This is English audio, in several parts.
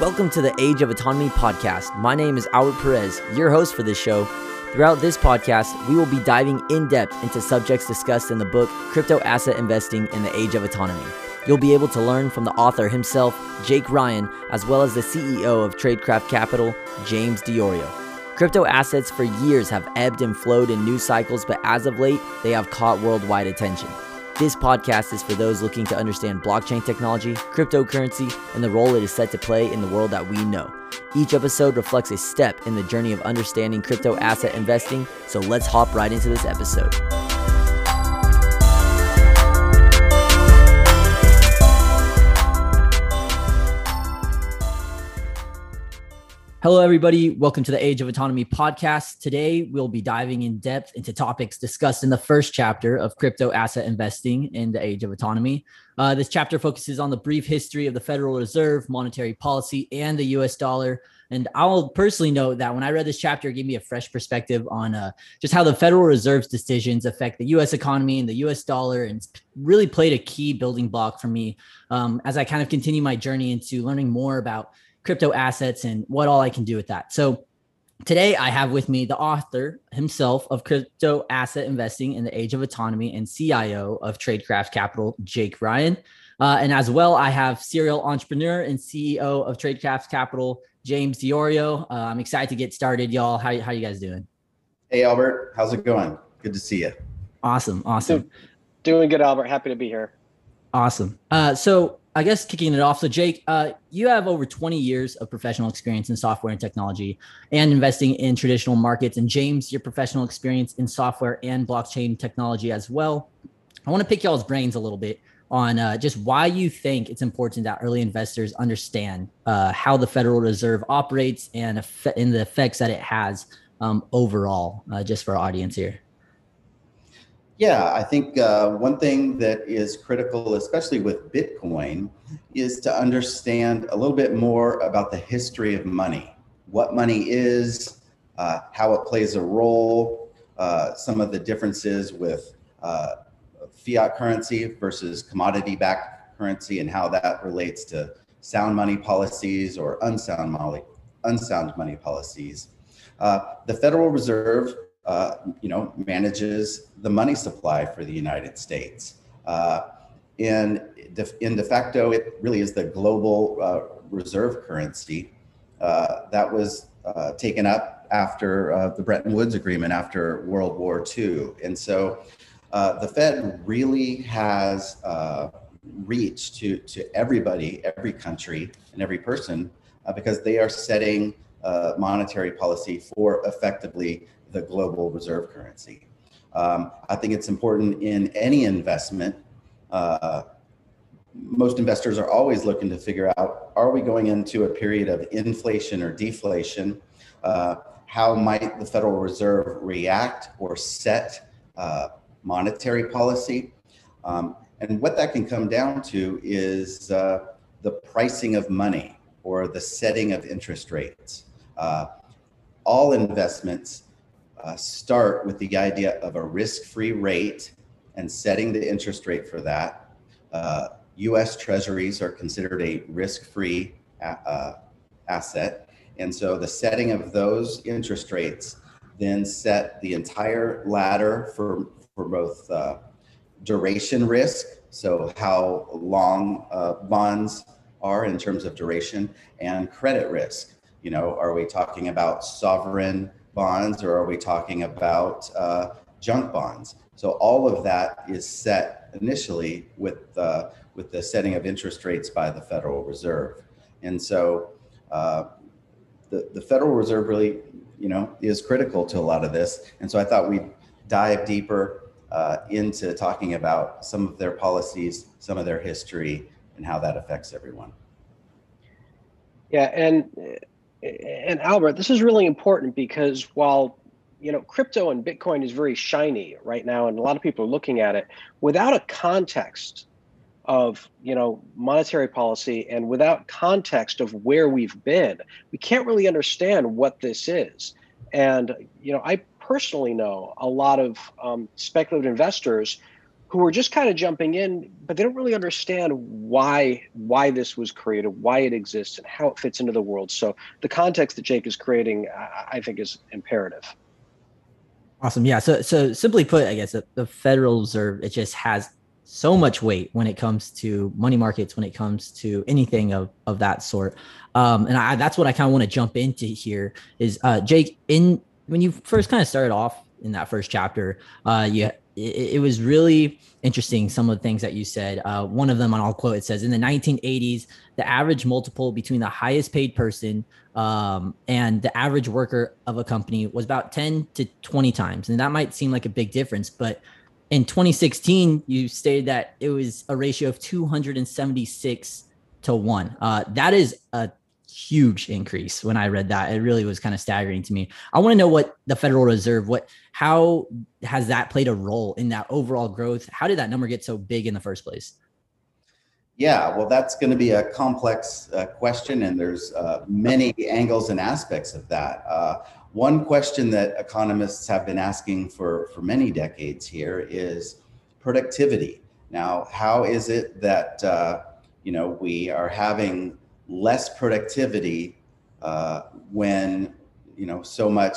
Welcome to the Age of Autonomy podcast. My name is Albert Perez, your host for this show. Throughout this podcast, we will be diving in depth into subjects discussed in the book, Crypto Asset Investing in the Age of Autonomy. You'll be able to learn from the author himself, Jake Ryan, as well as the CEO of Tradecraft Capital, James Diorio. Crypto assets for years have ebbed and flowed in news cycles, but as of late, they have caught worldwide attention. This podcast is for those looking to understand blockchain technology, cryptocurrency, and the role it is set to play in the world that we know. Each episode reflects a step in the journey of understanding crypto asset investing, so let's hop right into this episode. Hello, everybody. Welcome to the Age of Autonomy podcast. Today, we'll be diving in depth into topics discussed in the first chapter of Crypto Asset Investing in the Age of Autonomy. This chapter focuses on the brief history of the Federal Reserve, monetary policy, and the U.S. dollar. And I'll personally note that when I read this chapter, it gave me a fresh perspective on just how the Federal Reserve's decisions affect the U.S. economy and the U.S. dollar, and really played a key building block for me as I kind of continue my journey into learning more about crypto assets and what all I can do with that. So today I have with me the author himself of Crypto Asset Investing in the Age of Autonomy and CIO of Tradecraft Capital, Jake Ryan. And as well, I have serial entrepreneur and CEO of Tradecraft Capital, James Diorio. I'm excited to get started, y'all. How you guys doing? Hey, Albert. How's it going? Good to see you. Awesome. Doing good, Albert. Happy to be here. Awesome. So I guess kicking it off. So Jake, you have over 20 years of professional experience in software and technology and investing in traditional markets. And James, your professional experience in software and blockchain technology as well. I want to pick y'all's brains a little bit on just why you think it's important that early investors understand how the Federal Reserve operates and in the effects that it has overall, just for our audience here. Yeah, I think one thing that is critical, especially with Bitcoin, is to understand a little bit more about the history of money, what money is, how it plays a role, some of the differences with fiat currency versus commodity-backed currency and how that relates to sound money policies or unsound money policies. The Federal Reserve manages the money supply for the United States. In de facto, it really is the global reserve currency that was taken up after the Bretton Woods Agreement after World War II. And so the Fed really has reached to everybody, every country, and every person because they are setting monetary policy for effectively the global reserve currency. I think it's important in any investment. Most investors are always looking to figure out, are we going into a period of inflation or deflation? How might the Federal Reserve react or set monetary policy? And what that can come down to is the pricing of money or the setting of interest rates. All investments start with the idea of a risk-free rate and setting the interest rate for that. U.S. Treasuries are considered a risk-free asset. And so the setting of those interest rates then set the entire ladder for both duration risk, so how long bonds are in terms of duration, and credit risk. You know, are we talking about sovereign bonds or are we talking about junk bonds? So all of that is set initially with the setting of interest rates by the Federal Reserve. And so the Federal Reserve really, is critical to a lot of this. And so I thought we'd dive deeper into talking about some of their policies, some of their history, and how that affects everyone. Yeah, and Albert, this is really important because while, crypto and Bitcoin is very shiny right now, and a lot of people are looking at it without a context of, monetary policy and without context of where we've been, we can't really understand what this is. And, I personally know a lot of speculative investors who are just kind of jumping in, but they don't really understand why this was created, why it exists, and how it fits into the world. So the context that Jake is creating, I think, is imperative. Awesome. Yeah. So simply put, I guess the Federal Reserve, it just has so much weight when it comes to money markets, when it comes to anything of that sort. And that's what I kind of want to jump into here is, Jake, when you first kind of started off in that first chapter, it was really interesting, some of the things that you said. One of them, and I'll quote, it says, in the 1980s, the average multiple between the highest paid person and the average worker of a company was about 10 to 20 times. And that might seem like a big difference, but in 2016, you stated that it was a ratio of 276 to 1. That is a huge increase. When I read that, it really was kind of staggering to me. I want to know what the Federal Reserve, how has that played a role in that overall growth? How did that number get so big in the first place? Yeah, well, that's going to be a complex question, and there's many angles and aspects of that. One question that economists have been asking for many decades here is productivity. Now, how is it that we are having less productivity when so much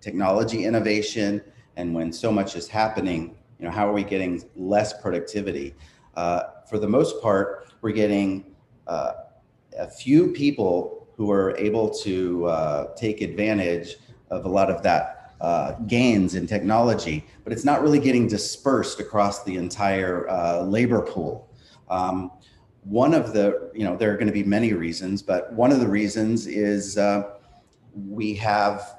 technology innovation and when so much is happening? How are we getting less productivity? For the most part, we're getting a few people who are able to take advantage of a lot of that gains in technology, but it's not really getting dispersed across the entire labor pool. One of the, there are going to be many reasons, but one of the reasons is we have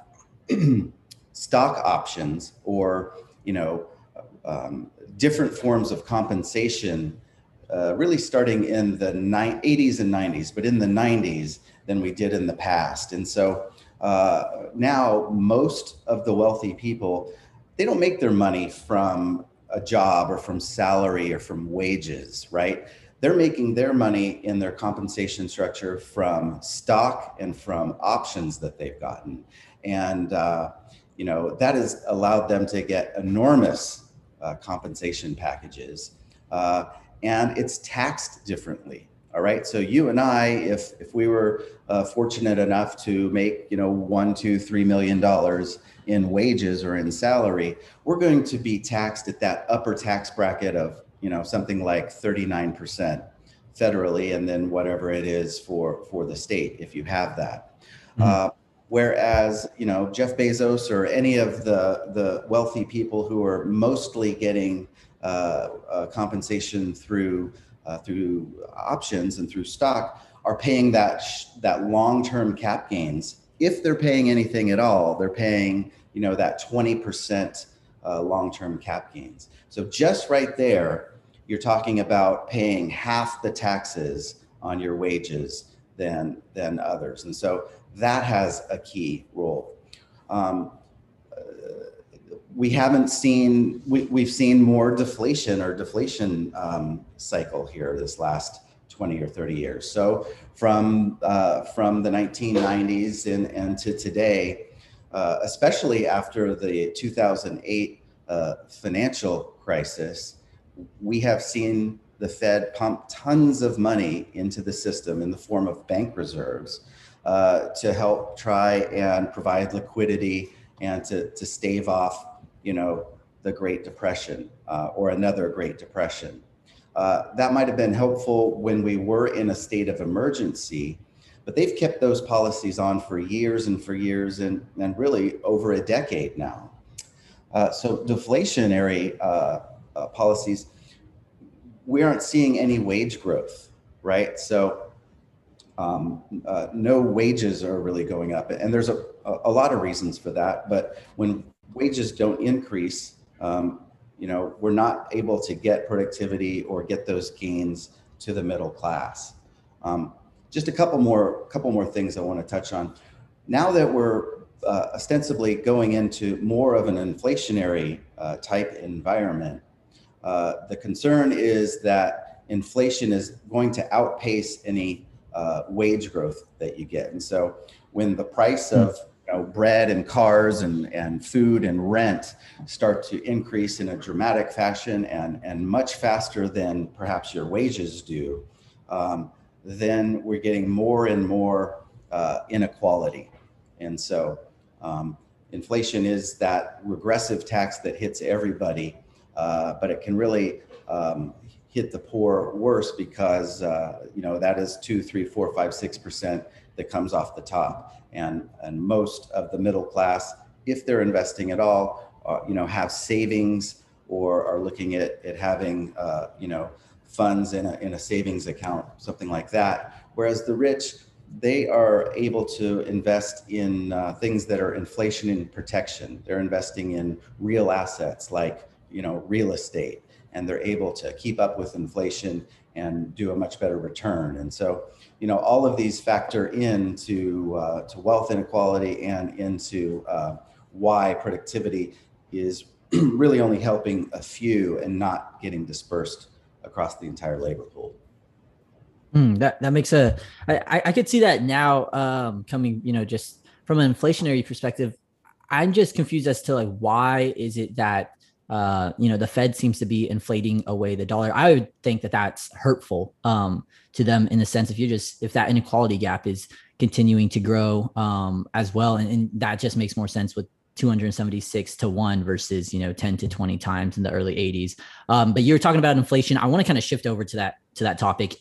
stock options or, different forms of compensation really starting in the 80s and 90s, but in the 90s than we did in the past. And so now most of the wealthy people, they don't make their money from a job or from salary or from wages, right? They're making their money in their compensation structure from stock and from options that they've gotten. And, that has allowed them to get enormous compensation packages, and it's taxed differently. All right. So you and I, if we were fortunate enough to make, $1, $2, $3 million in wages or in salary, we're going to be taxed at that upper tax bracket of something like 39% federally, and then whatever it is for the state, if you have that. Mm-hmm. Whereas, Jeff Bezos or any of the wealthy people who are mostly getting compensation through options and through stock are paying that long-term cap gains. If they're paying anything at all, they're paying, that 20% long-term cap gains. So just right there, you're talking about paying half the taxes on your wages than others. And so that has a key role. We've seen more deflation cycle here this last 20 or 30 years. So from the 1990s and to today, especially after the 2008 financial crisis, we have seen the Fed pump tons of money into the system in the form of bank reserves to help try and provide liquidity and to stave off, the Great Depression or another Great Depression. That might have been helpful when we were in a state of emergency, but they've kept those policies on for years and really over a decade now. So deflationary policies, we aren't seeing any wage growth, right? So no wages are really going up. And there's a lot of reasons for that. But when wages don't increase, we're not able to get productivity or get those gains to the middle class. Just a couple more things I want to touch on. Now that we're ostensibly going into more of an inflationary type environment, the concern is that inflation is going to outpace any wage growth that you get. And so when the price of bread and cars and food and rent start to increase in a dramatic fashion and much faster than perhaps your wages do, then we're getting more and more inequality. And so inflation is that regressive tax that hits everybody, but it can really hit the poor worse because that is 2, 3, 4, 5, 6% that comes off the top, and most of the middle class, if they're investing at all, have savings or are looking at having funds in a savings account, something like that. Whereas the rich, they are able to invest in things that are inflation and protection. They're investing in real assets like real estate, and they're able to keep up with inflation and do a much better return. And so, all of these factor into to wealth inequality and into why productivity is really only helping a few and not getting dispersed across the entire labor pool. That makes I could see that now coming, just from an inflationary perspective. I'm just confused as to why is it that the Fed seems to be inflating away the dollar. I would think that that's hurtful to them, in the sense if that inequality gap is continuing to grow as well. And that just makes more sense with 276 to 1 versus, 10 to 20 times in the early 80s. But you're talking about inflation. I want to kind of shift over to that topic.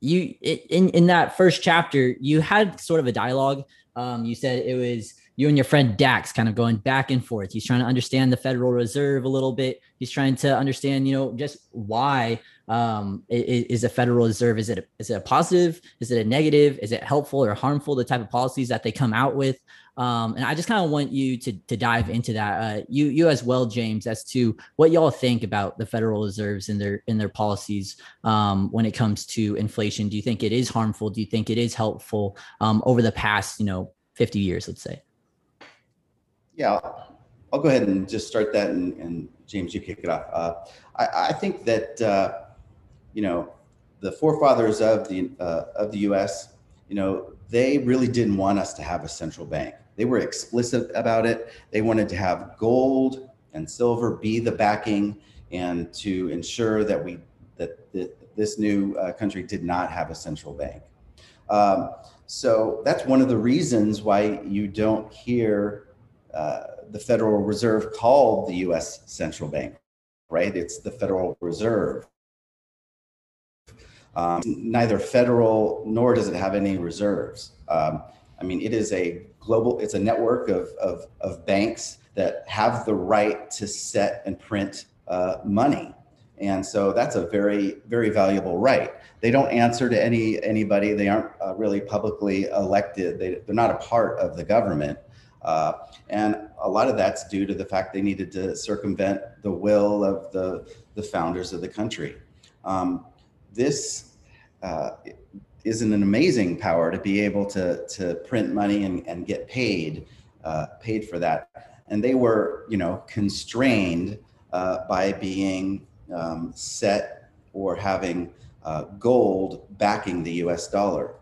In that first chapter, you had sort of a dialogue. You said it was you and your friend Dax kind of going back and forth. He's trying to understand the Federal Reserve a little bit. He's trying to understand, just why is the Federal Reserve, is it a positive? Is it a negative? Is it helpful or harmful, the type of policies that they come out with? And I just kind of want you to dive into that, you as well, James, as to what y'all think about the Federal Reserves and their policies when it comes to inflation. Do you think it is harmful? Do you think it is helpful over the past, 50 years, let's say? Yeah, I'll go ahead and just start that, and James, you kick it off. I think that the forefathers of the U.S., they really didn't want us to have a central bank. They were explicit about it. They wanted to have gold and silver be the backing, and to ensure that this new country did not have a central bank. So that's one of the reasons why you don't hear the Federal Reserve called the U.S. central bank, right? It's the Federal Reserve. Neither federal nor does it have any reserves. It is it's a network of banks that have the right to set and print money. And so that's a very, very valuable right. They don't answer to anybody. They aren't really publicly elected. They're not a part of the government. And a lot of that's due to the fact they needed to circumvent the will of the founders of the country. This is an amazing power to be able to print money and get paid for that. And they were, constrained by being set or having gold backing the U.S. dollar.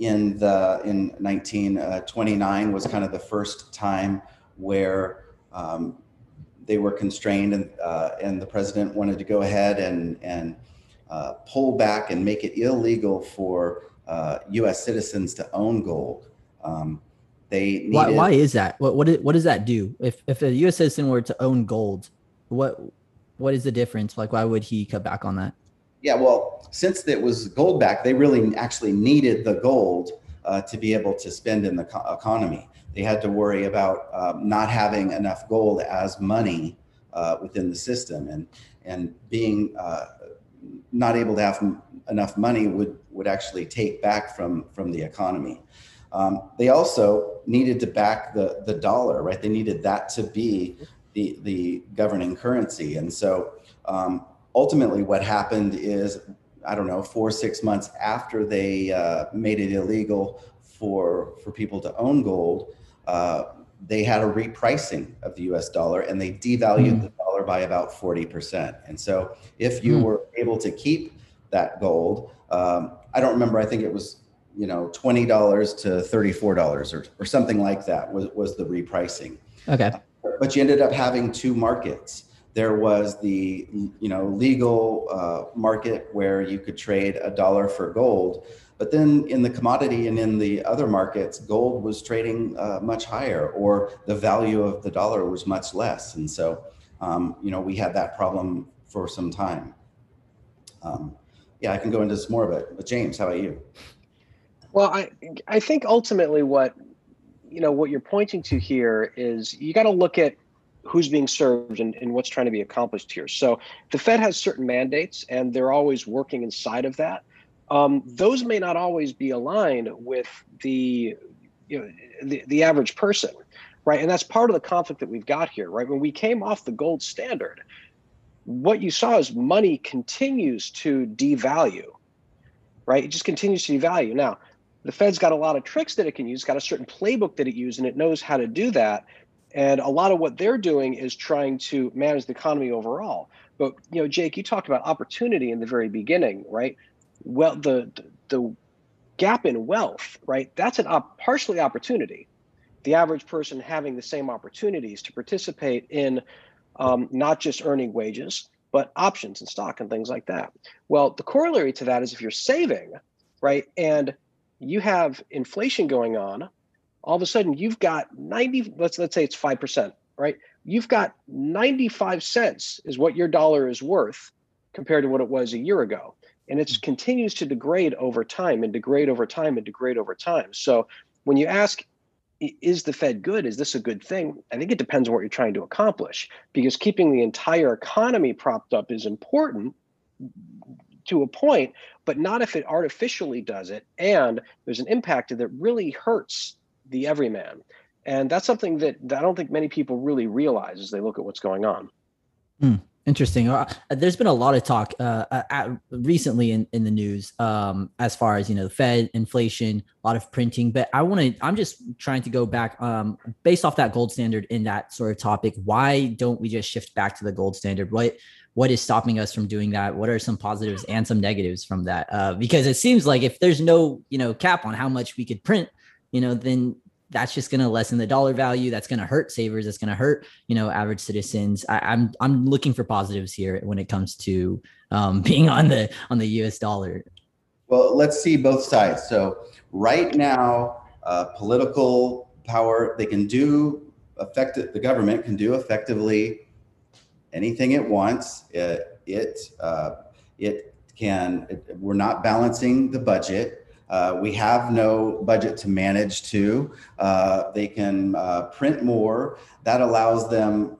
In 1929 was kind of the first time where they were constrained, and the president wanted to go ahead and pull back and make it illegal for U.S. citizens to own gold. Why is that? What does that do? If a U.S. citizen were to own gold, what is the difference? Why would he cut back on that? Yeah, well, since it was gold back, they really actually needed the gold to be able to spend in the economy. They had to worry about not having enough gold as money within the system, and being not able to have enough money would actually take back from the economy. They also needed to back the dollar, right? They needed that to be the governing currency, and so. Ultimately, what happened is, 4 or 6 months after they made it illegal for people to own gold, they had a repricing of the U.S. dollar, and they devalued the dollar by about 40%. And so if you were able to keep that gold, I don't remember, I think it was you know, $20 to $34 or something like that was the repricing. Okay. But you ended up having two markets. There was the, you know, legal market where you could trade $1 for gold, but then in the commodity and in the other markets, gold was trading much higher, or the value of the dollar was much less. And so, you know, we had that problem for some time. Yeah, I can go into some more of it, but James, how about you? Well, I think ultimately what, you know, what you're pointing to here is you got to look at who's being served and what's trying to be accomplished here. So the Fed has certain mandates and they're always working inside of that. Those may not always be aligned with the, you know, the average person, right? And that's part of the conflict that we've got here, right? When we came off the gold standard, what you saw is money continues to devalue, right? It just continues to devalue. Now, the Fed's got a lot of tricks that it can use, it's got a certain playbook that it uses, and it knows how to do that. And a lot of what they're doing is trying to manage the economy overall. But, you know, Jake, you talked about opportunity in the very beginning, right? Well, the gap in wealth, right? That's an partially opportunity. The average person having the same opportunities to participate in not just earning wages, but options and stock and things like that. Well, the corollary to that is if you're saving, right? And you have inflation going on, all of a sudden you've got let's say it's 5%, right? You've got 95 cents is what your dollar is worth compared to what it was a year ago. And it continues to degrade over time and degrade over time and degrade over time. So when you ask, is the Fed good? Is this a good thing? I think it depends on what you're trying to accomplish, because keeping the entire economy propped up is important to a point, but not if it artificially does it. And there's an impact that really hurts the everyman. And that's something that I don't think many people really realize as they look at what's going on. Mm, interesting. There's been a lot of talk recently in the news as far as, you know, the Fed, inflation, a lot of printing, but I'm just trying to go back based off that gold standard in that sort of topic. Why don't we just shift back to the gold standard? What is stopping us from doing that? What are some positives and some negatives from that? Because it seems like if there's no, you know, cap on how much we could print, you know, then that's just going to lessen the dollar value. That's going to hurt savers. That's going to hurt, you know, average citizens. I'm looking for positives here when it comes to being on the U.S. dollar. Well, let's see both sides. So right now, political power, the government can do effectively anything it wants. We're not balancing the budget. We have no budget to manage to. They can print more. That allows them,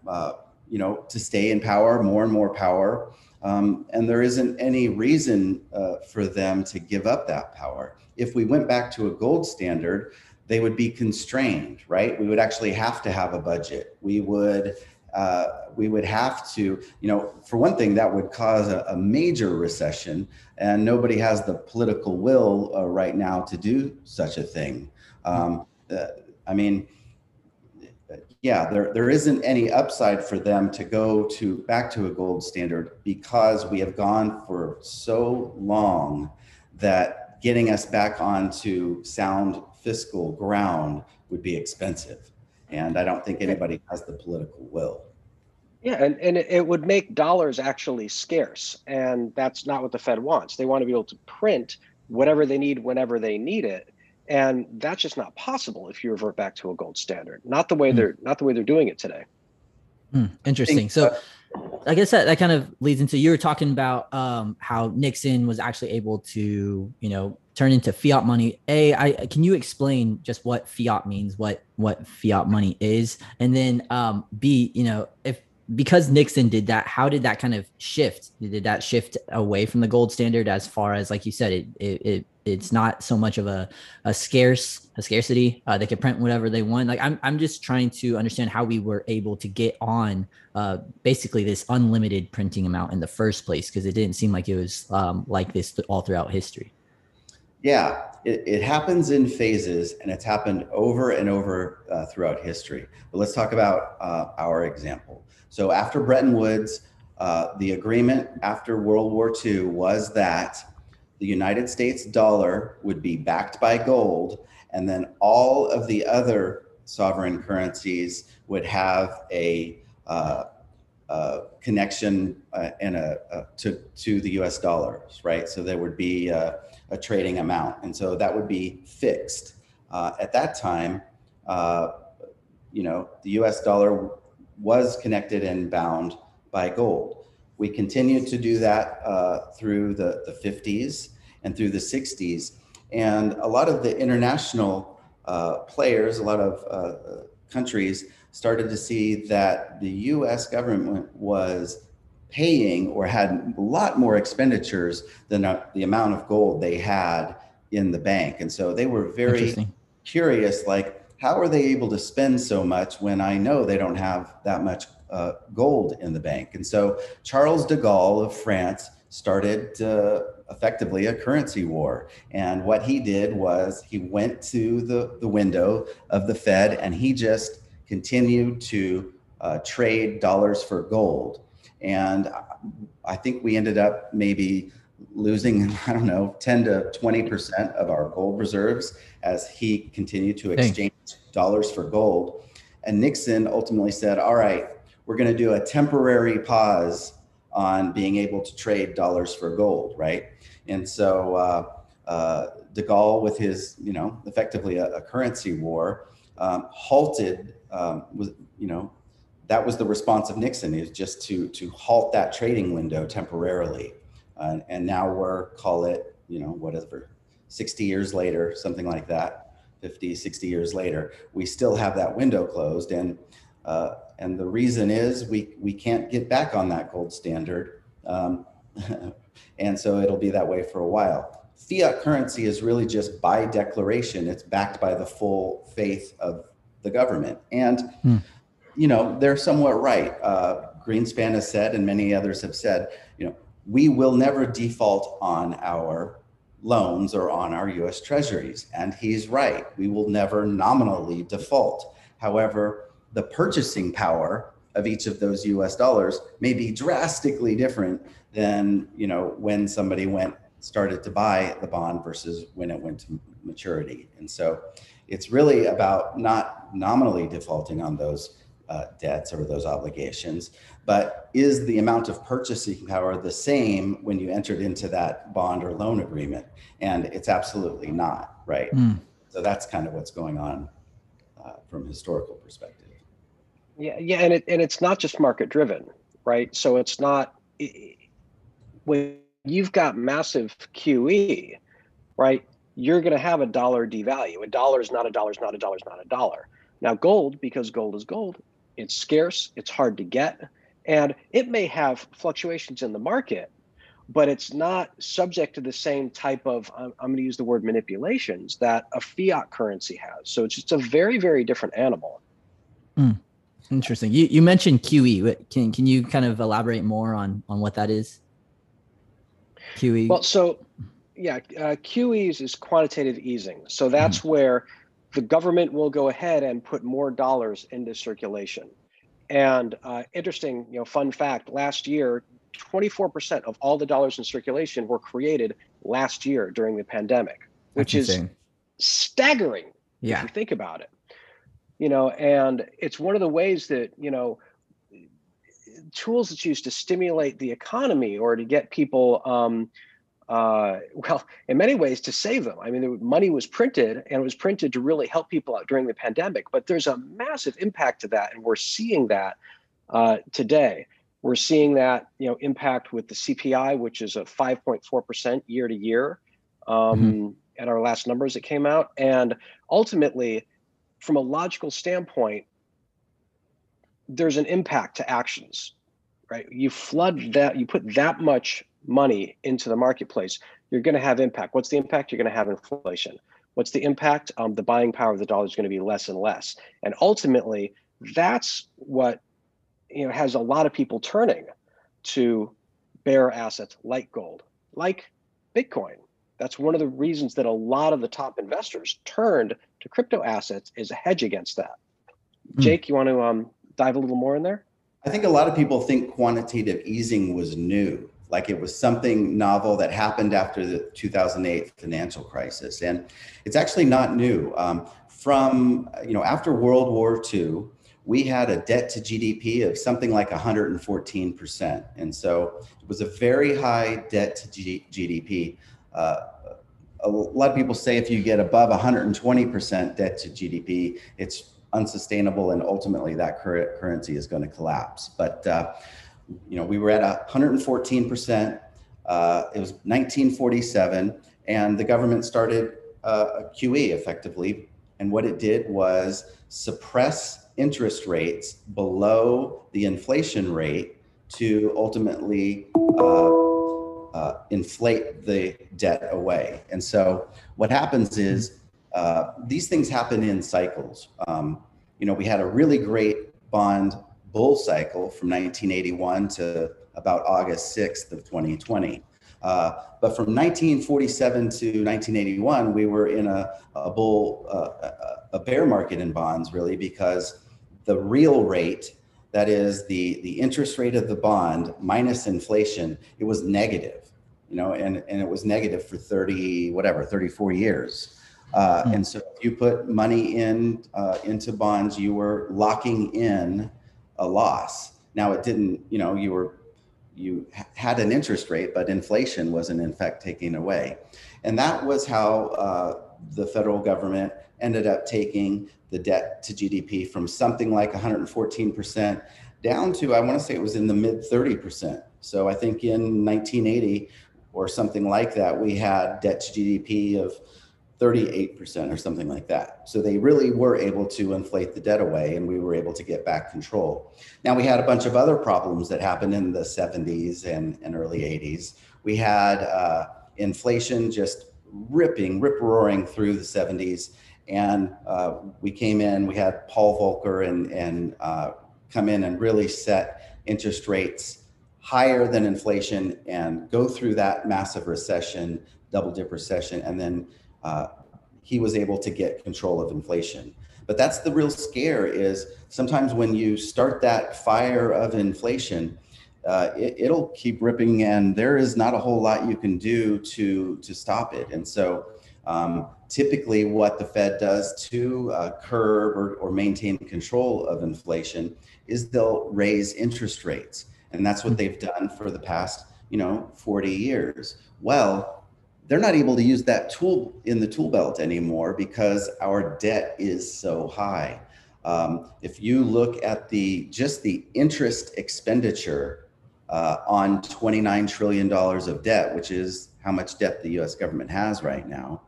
you know, to stay in power, more and more power. And there isn't any reason for them to give up that power. If we went back to a gold standard, they would be constrained, right? We would actually have to have a budget. We would have to, you know, for one thing, that would cause a major recession, and nobody has the political will right now to do such a thing. I mean, yeah, there isn't any upside for them to go to back to a gold standard, because we have gone for so long that getting us back onto sound fiscal ground would be expensive. And I don't think anybody has the political will. Yeah, and it would make dollars actually scarce. And that's not what the Fed wants. They want to be able to print whatever they need, whenever they need it. And that's just not possible if you revert back to a gold standard. Not the way they're doing it today. Mm, interesting. So I guess that kind of leads into, you were talking about how Nixon was actually able to, you know, turn into fiat money. Can you explain just what fiat means, what fiat money is? And then B, you know, because Nixon did that, how did that kind of shift? Did that shift away from the gold standard as far as, like you said, it's not so much of a scarcity. They could print whatever they want. Like I'm just trying to understand how we were able to get on basically this unlimited printing amount in the first place, because it didn't seem like it was like this all throughout history. Yeah, it happens in phases, and it's happened over and over throughout history. But let's talk about our example. So after Bretton Woods, the agreement after World War II was that the United States dollar would be backed by gold, and then all of the other sovereign currencies would have a connection and to the US dollars, right? So there would be a trading amount, and so that would be fixed. At that time, you know, the US dollar was connected and bound by gold. We continued to do that through the 50s and through the 60s. And a lot of the international players, a lot of countries started to see that the US government was paying or had a lot more expenditures than the amount of gold they had in the bank. And so they were very curious, like, how are they able to spend so much when I know they don't have that much gold in the bank? And so Charles de Gaulle of France started effectively a currency war. And what he did was he went to the window of the Fed and he just continued to trade dollars for gold. And I think we ended up maybe losing, I don't know, 10 to 20% of our gold reserves as he continued to exchange dollars for gold. And Nixon ultimately said, all right, we're going to do a temporary pause on being able to trade dollars for gold, right? And so de Gaulle, with his, you know, effectively a currency war, halted, that was the response of Nixon, is just to halt that trading window temporarily. And now we're, call it, you know, whatever, 60 years later, something like that, 50, 60 years later, we still have that window closed. And the reason is we can't get back on that gold standard. And so it'll be that way for a while. Fiat currency is really just by declaration. It's backed by the full faith of the government. And, you know, they're somewhat right. Greenspan has said, and many others have said, you know, we will never default on our loans or on our US treasuries. And he's right, we will never nominally default. However, the purchasing power of each of those US dollars may be drastically different than, you know, when somebody started to buy the bond versus when it went to maturity. And so it's really about not nominally defaulting on those debts or those obligations, but is the amount of purchasing power the same when you entered into that bond or loan agreement? And it's absolutely not, right? So that's kind of what's going on from a historical perspective. Yeah, and it's not just market driven, right? So it's not, when you've got massive QE, right? You're going to have a dollar devalue. A dollar is not a dollar is not a dollar is not a dollar. Now gold, because gold is gold, it's scarce, it's hard to get, and it may have fluctuations in the market, but it's not subject to the same type of, I'm going to use the word manipulations, that a fiat currency has. So it's just a very, very different animal. Interesting. You mentioned QE. Can you kind of elaborate more on what that is? QE. Well, so yeah, QE is quantitative easing. So that's where the government will go ahead and put more dollars into circulation. And interesting, you know, fun fact, last year, 24% of all the dollars in circulation were created last year during the pandemic, which is staggering if you think about it. You know, and it's one of the ways that, you know, tools that's used to stimulate the economy or to get people, in many ways to save them. I mean, the money was printed, and it was printed to really help people out during the pandemic, but there's a massive impact to that. And we're seeing that today. We're seeing that, you know, impact with the CPI, which is a 5.4% year to year at our last numbers that came out. And ultimately, from a logical standpoint, there's an impact to actions, right? You flood that, you put that much money into the marketplace, you're going to have impact. What's the impact? You're going to have inflation. What's the impact? The buying power of the dollar is going to be less and less. And ultimately, that's what, you know, has a lot of people turning to bearer assets like gold, like Bitcoin. That's one of the reasons that a lot of the top investors turned to crypto assets is a hedge against that. Jake, you want to dive a little more in there? I think a lot of people think quantitative easing was new. like it was something novel that happened after the 2008 financial crisis. And it's actually not new. From, after World War II, we had a debt to GDP of something like 114%. And so it was a very high debt to GDP. A lot of people say if you get above 120% debt to GDP, it's unsustainable and ultimately that currency is going to collapse. But, we were at 114%. It was 1947 and the government started QE effectively. And what it did was suppress interest rates below the inflation rate to ultimately inflate the debt away. And so what happens is these things happen in cycles. We had a really great bond bull cycle from 1981 to about August 6th of 2020. But from 1947 to 1981, we were in a bear market in bonds, really, because the real rate, that is the interest rate of the bond minus inflation, it was negative, and it was negative for 34 years. And so if you put money into bonds, you were locking in a loss. Now it didn't, you had an interest rate, but inflation wasn't in fact taken away. And that was how the federal government ended up taking the debt to GDP from something like 114% down to, I want to say it was in the mid 30%. So I think in 1980 or something like that, we had debt to GDP of 38% or something like that. So they really were able to inflate the debt away and we were able to get back control. Now we had a bunch of other problems that happened in the 70s and early 80s. We had inflation just rip-roaring through the 70s. And we had Paul Volcker and come in and really set interest rates higher than inflation and go through that massive recession, double-dip recession, and then he was able to get control of inflation. But that's the real scare, is sometimes when you start that fire of inflation, it'll keep ripping and there is not a whole lot you can do to stop it. And so typically what the Fed does to curb or maintain control of inflation is they'll raise interest rates. And that's what they've done for the past, 40 years. Well, they're not able to use that tool in the tool belt anymore because our debt is so high. If you look at the interest expenditure on $29 trillion of debt, which is how much debt the US government has right now,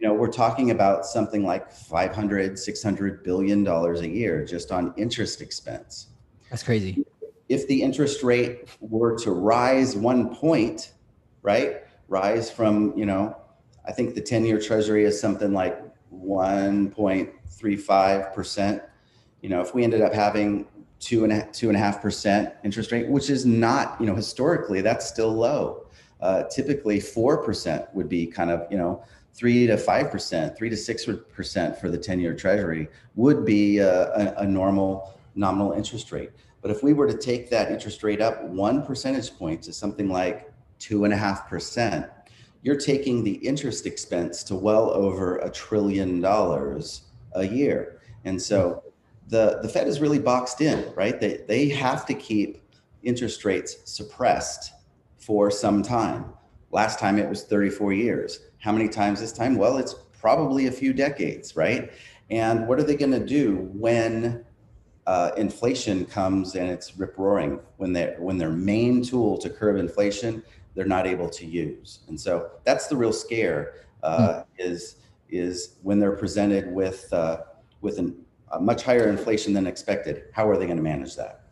we're talking about something like $500-600 billion a year just on interest expense. That's crazy. If the interest rate were to rise 1 point, right? Rise from, I think the 10-year treasury is something like 1.35%. If we ended up having 2.5% interest rate, which is not, historically, that's still low. Typically 4% would be kind of, 3 to 5%, 3 to 6% for the 10-year treasury would be a normal nominal interest rate. But if we were to take that interest rate up 1 percentage point to something like 2.5%, you're taking the interest expense to well over $1 trillion a year. And so the Fed is really boxed in, right? They have to keep interest rates suppressed for some time. Last time it was 34 years. How many times this time? Well, it's probably a few decades, right? And what are they going to do when inflation comes and it's rip-roaring, when their main tool to curb inflation they're not able to use? And so that's the real scare, is when they're presented with a much higher inflation than expected. How are they going to manage that?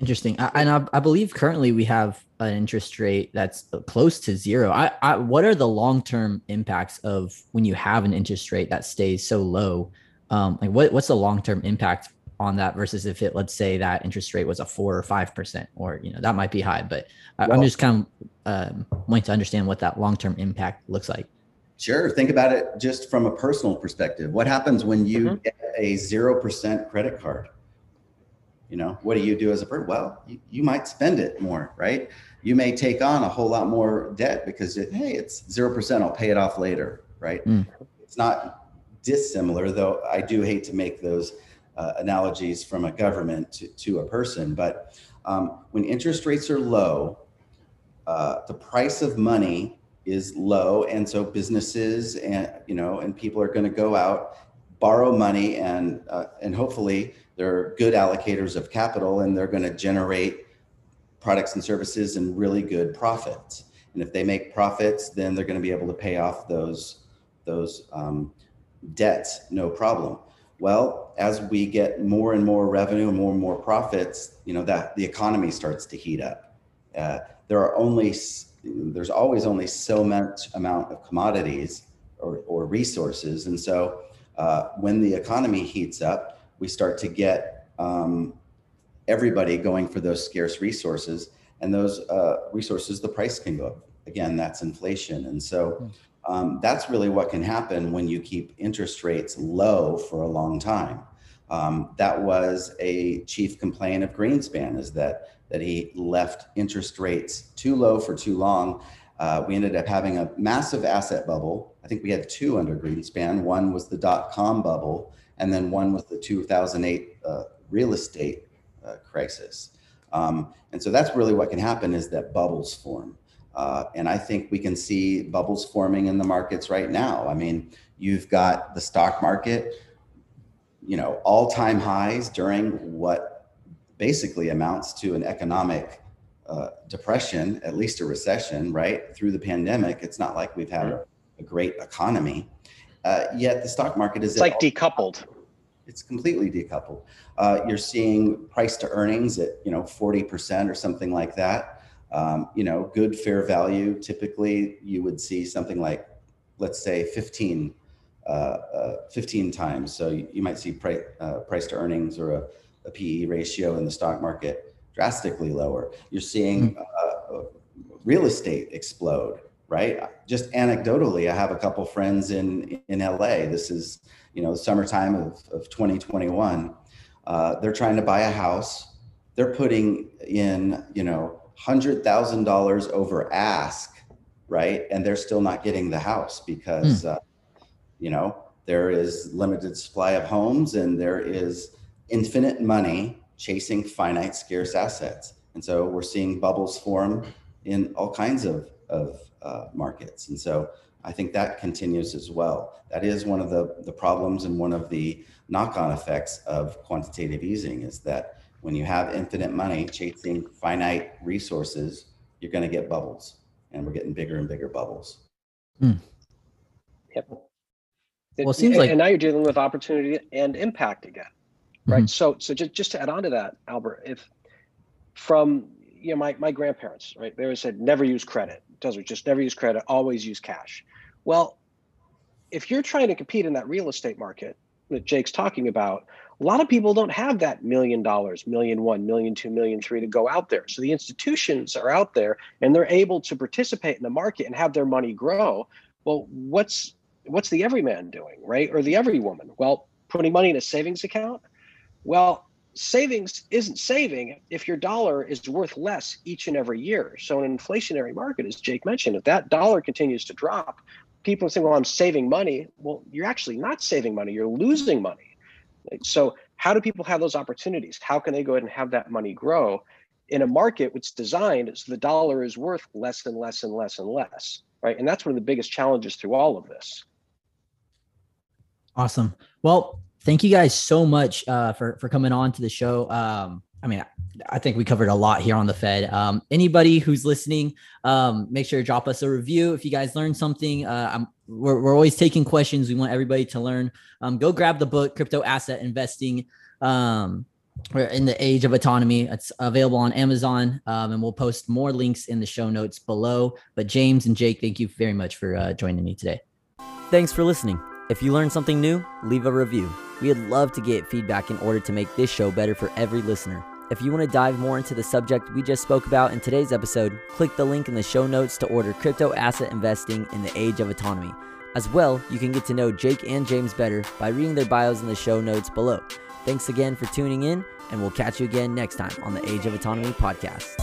Interesting. I believe currently we have an interest rate that's close to zero. What are the long-term impacts of when you have an interest rate that stays so low? What's the long-term impact on that versus if let's say that interest rate was a 4 or 5%, or, that might be high, but I'm just kind of wanting to understand what that long-term impact looks like. Sure. Think about it just from a personal perspective. What happens when you get a 0% credit card? You know, what do you do as a person? Well, you might spend it more, right? You may take on a whole lot more debt because, hey, it's 0%, I'll pay it off later, right? Mm. It's not dissimilar, though I do hate to make those analogies from a government to a person. But when interest rates are low, the price of money is low. And so businesses and, you know, and people are going to go out, borrow money, and hopefully they're good allocators of capital, and they're going to generate products and services and really good profits. And if they make profits, then they're going to be able to pay off those debts, no problem. Well, as we get more and more revenue, more and more profits, you know, that the economy starts to heat up. There's always only so much amount of commodities or resources, and so when the economy heats up, we start to get everybody going for those scarce resources, and those resources, the price can go up. Again, that's inflation. And so that's really what can happen when you keep interest rates low for a long time. That was a chief complaint of Greenspan, is that he left interest rates too low for too long. We ended up having a massive asset bubble. I think we had two under Greenspan. One was the dot-com bubble, and then one was the 2008 real estate crisis. And so that's really what can happen, is that bubbles form. And I think we can see bubbles forming in the markets right now. I mean, you've got the stock market, you know, all-time highs during what basically amounts to an economic depression, at least a recession, right? Through the pandemic, it's not like we've had a great economy. Yet the stock market is like decoupled. It's completely decoupled. You're seeing price to earnings at, you know, 40% or something like that. You know, good fair value. Typically, you would see something like, let's say, 15 times. So you might see price to earnings or a P.E. ratio in the stock market drastically lower. You're seeing real estate explode. Right? Just anecdotally, I have a couple friends in LA. This is, you know, summertime of 2021. They're trying to buy a house. They're putting in, you know, $100,000 over ask, right? And they're still not getting the house because, you know, there is limited supply of homes and there is infinite money chasing finite, scarce assets. And so we're seeing bubbles form in all kinds of markets. And so I think that continues as well. That is one of the problems and one of the knock-on effects of quantitative easing, is that when you have infinite money chasing finite resources, you're going to get bubbles, and we're getting bigger and bigger bubbles. Mm. Yep. Well, it seems like, and now you're dealing with opportunity and impact again, right? Mm-hmm. So just to add on to that, Albert, if from, you know, my grandparents, right, they always said, never use credit. Just never use credit, always use cash. Well, if you're trying to compete in that real estate market that Jake's talking about, a lot of people don't have that $1 million, $1.1 million, $1.2 million, $1.3 million to go out there. So the institutions are out there and they're able to participate in the market and have their money grow. Well, what's the everyman doing, right? Or the everywoman? Well, putting money in a savings account. Well, savings isn't saving if your dollar is worth less each and every year. So in an inflationary market, as Jake mentioned, if that dollar continues to drop, people think, well, I'm saving money. Well, you're actually not saving money. You're losing money. So how do people have those opportunities? How can they go ahead and have that money grow in a market which is designed so the dollar is worth less and less and less and less, right? And that's one of the biggest challenges through all of this. Awesome. Well, thank you guys so much for coming on to the show. I mean, I think we covered a lot here on the Fed. Anybody who's listening, make sure to drop us a review if you guys learned something. We're always taking questions. We want everybody to learn. Go grab the book, Crypto Asset Investing in the Age of Autonomy. It's available on Amazon, and we'll post more links in the show notes below. But James and Jake, thank you very much for joining me today. Thanks for listening. If you learned something new, leave a review. We'd love to get feedback in order to make this show better for every listener. If you want to dive more into the subject we just spoke about in today's episode, click the link in the show notes to order Crypto Asset Investing in the Age of Autonomy. As well, you can get to know Jake and James better by reading their bios in the show notes below. Thanks again for tuning in, and we'll catch you again next time on the Age of Autonomy podcast.